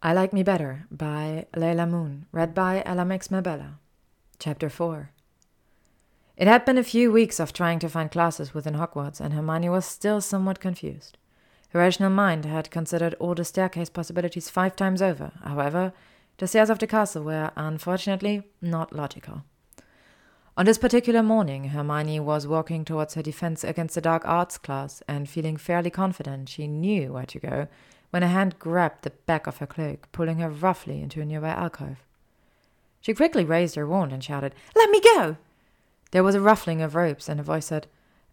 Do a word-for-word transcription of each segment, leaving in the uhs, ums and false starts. I Like Me Better by Leilah Moon, read by Elamix Mabella. Chapter four. It had been a few weeks of trying to find classes within Hogwarts, and Hermione was still somewhat confused. Her rational mind had considered all the staircase possibilities five times over. However, the stairs of the castle were, unfortunately, not logical. On this particular morning, Hermione was walking towards her Defense Against the Dark Arts class and feeling fairly confident she knew where to go, when a hand grabbed the back of her cloak, pulling her roughly into a nearby alcove. She quickly raised her wand and shouted, "Let me go!" There was a ruffling of robes, and a voice said,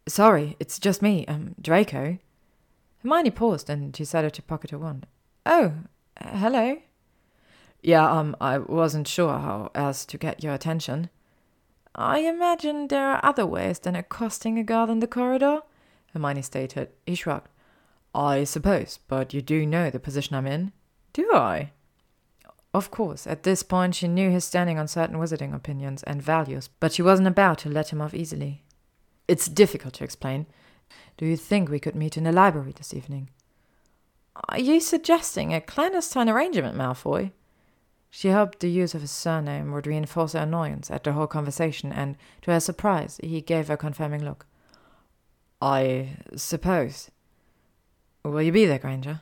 "Sorry, it's just me, um, Draco." Hermione paused and decided to pocket her wand. "Oh, uh, hello?" "Yeah, um, I wasn't sure how else to get your attention." "I imagine there are other ways than accosting a guard in the corridor," Hermione stated. He shrugged. "I suppose, but you do know the position I'm in." "Do I?" Of course, at this point she knew his standing on certain wizarding opinions and values, but she wasn't about to let him off easily. "It's difficult to explain. Do you think we could meet in the library this evening?" "Are you suggesting a clandestine arrangement, Malfoy?" She hoped the use of his surname would reinforce her annoyance at the whole conversation, and, to her surprise, he gave her a confirming look. "I suppose. Will you be there, Granger?"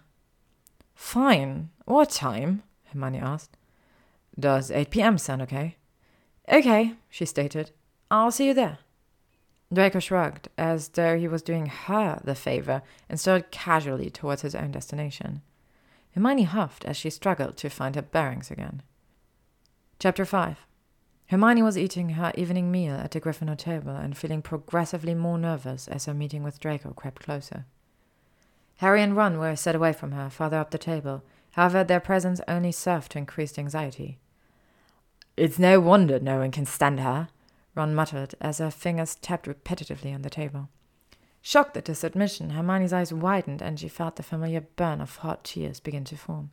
"Fine. What time?" Hermione asked. "Does eight p.m. sound okay?" "Okay," she stated. "I'll see you there." Draco shrugged, as though he was doing her the favor, and started casually towards his own destination. Hermione huffed as she struggled to find her bearings again. Chapter five. Hermione was eating her evening meal at the Gryffindor table and feeling progressively more nervous as her meeting with Draco crept closer. Harry and Ron were set away from her, farther up the table. However, their presence only served to increase anxiety. "It's no wonder no one can stand her," Ron muttered as her fingers tapped repetitively on the table. Shocked at this admission, Hermione's eyes widened and she felt the familiar burn of hot tears begin to form.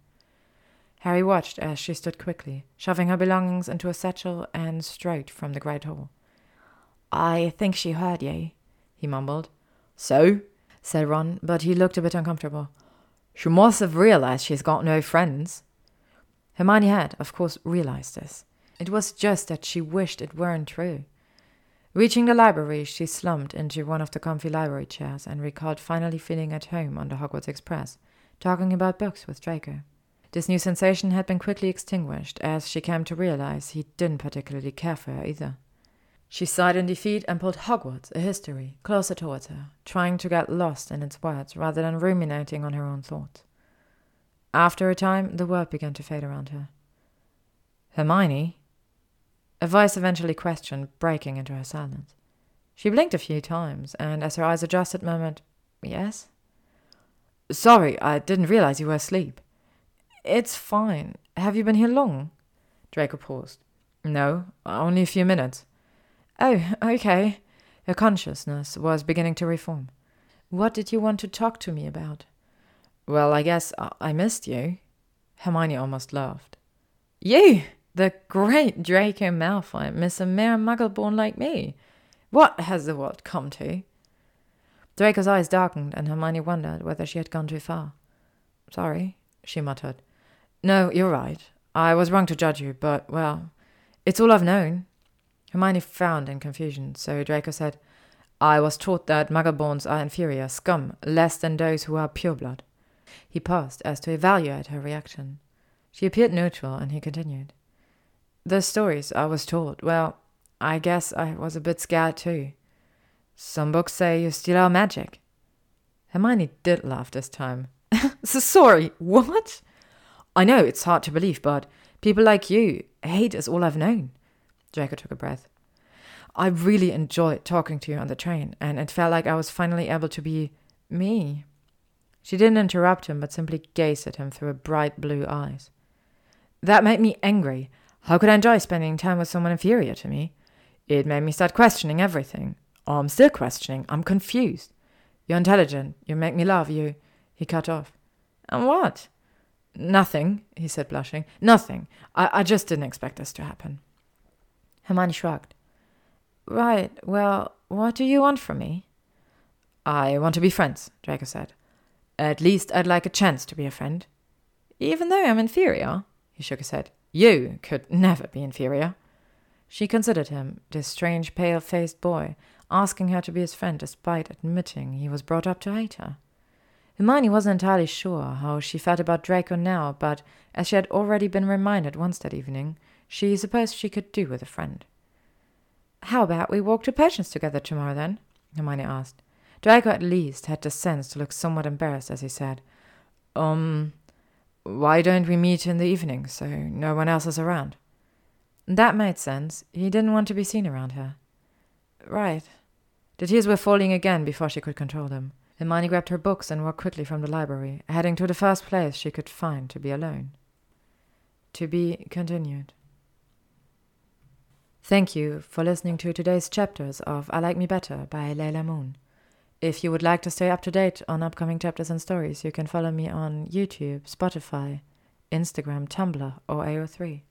Harry watched as she stood quickly, shoving her belongings into a satchel and strode from the great hall. "I think she heard you," he mumbled. "So?" said Ron, but he looked a bit uncomfortable. "She must have realized she's got no friends." Hermione had, of course, realized this. It was just that she wished it weren't true. Reaching the library, she slumped into one of the comfy library chairs and recalled finally feeling at home on the Hogwarts Express, talking about books with Draco. This new sensation had been quickly extinguished, as she came to realize he didn't particularly care for her either. She sighed in defeat and pulled Hogwarts, a history, closer towards her, trying to get lost in its words rather than ruminating on her own thoughts. After a time, the word began to fade around her. "Hermione?" A voice eventually questioned, breaking into her silence. She blinked a few times, and as her eyes adjusted, murmured, "Yes?" "Sorry, I didn't realize you were asleep." "It's fine. Have you been here long?" Draco paused. "No, only a few minutes." "Oh, okay." Her consciousness was beginning to reform. "What did you want to talk to me about?" "Well, I guess I, I missed you." Hermione almost laughed. "You, the great Draco Malfoy, miss a mere muggle-born like me. What has the world come to?" Draco's eyes darkened, and Hermione wondered whether she had gone too far. "Sorry," she muttered. "No, you're right. I was wrong to judge you, but, well, it's all I've known." Hermione frowned in confusion, so Draco said, "I was taught that muggle-borns are inferior, scum, less than those who are pure-blood." He paused as to evaluate her reaction. She appeared neutral, and he continued, "The stories I was told, well, I guess I was a bit scared too. Some books say you steal our magic." Hermione did laugh this time. "So sorry, what?" "I know, it's hard to believe, but people like you, hate is all I've known." Draco took a breath. "I really enjoyed talking to you on the train, and it felt like I was finally able to be me." She didn't interrupt him, but simply gazed at him through her bright blue eyes. "That made me angry. How could I enjoy spending time with someone inferior to me? It made me start questioning everything. Oh, I'm still questioning. I'm confused. You're intelligent. You make me love you." He cut off. "And what?" "Nothing," he said, blushing. "Nothing. I, I just didn't expect this to happen." Hermione shrugged. "Right, well, what do you want from me?" "I want to be friends," Draco said. "At least I'd like a chance to be a friend." Even though I'm inferior, he shook his head. You could never be inferior. She considered him, this strange pale-faced boy, asking her to be his friend despite admitting he was brought up to hate her. Hermione wasn't entirely sure how she felt about Draco now, but as she had already been reminded once that evening, she supposed she could do with a friend. How about we walk to Patience together tomorrow then? Hermione asked. Draco at least had the sense to look somewhat embarrassed as he said, Um, why don't we meet in the evening so no one else is around? That made sense. He didn't want to be seen around her. Right. The tears were falling again before she could control them. Hermione grabbed her books and walked quickly from the library, heading to the first place she could find to be alone. To be continued. Thank you for listening to today's chapters of I Like Me Better by Leilah Moon. If you would like to stay up to date on upcoming chapters and stories, you can follow me on YouTube, Spotify, Instagram, Tumblr, or A O three.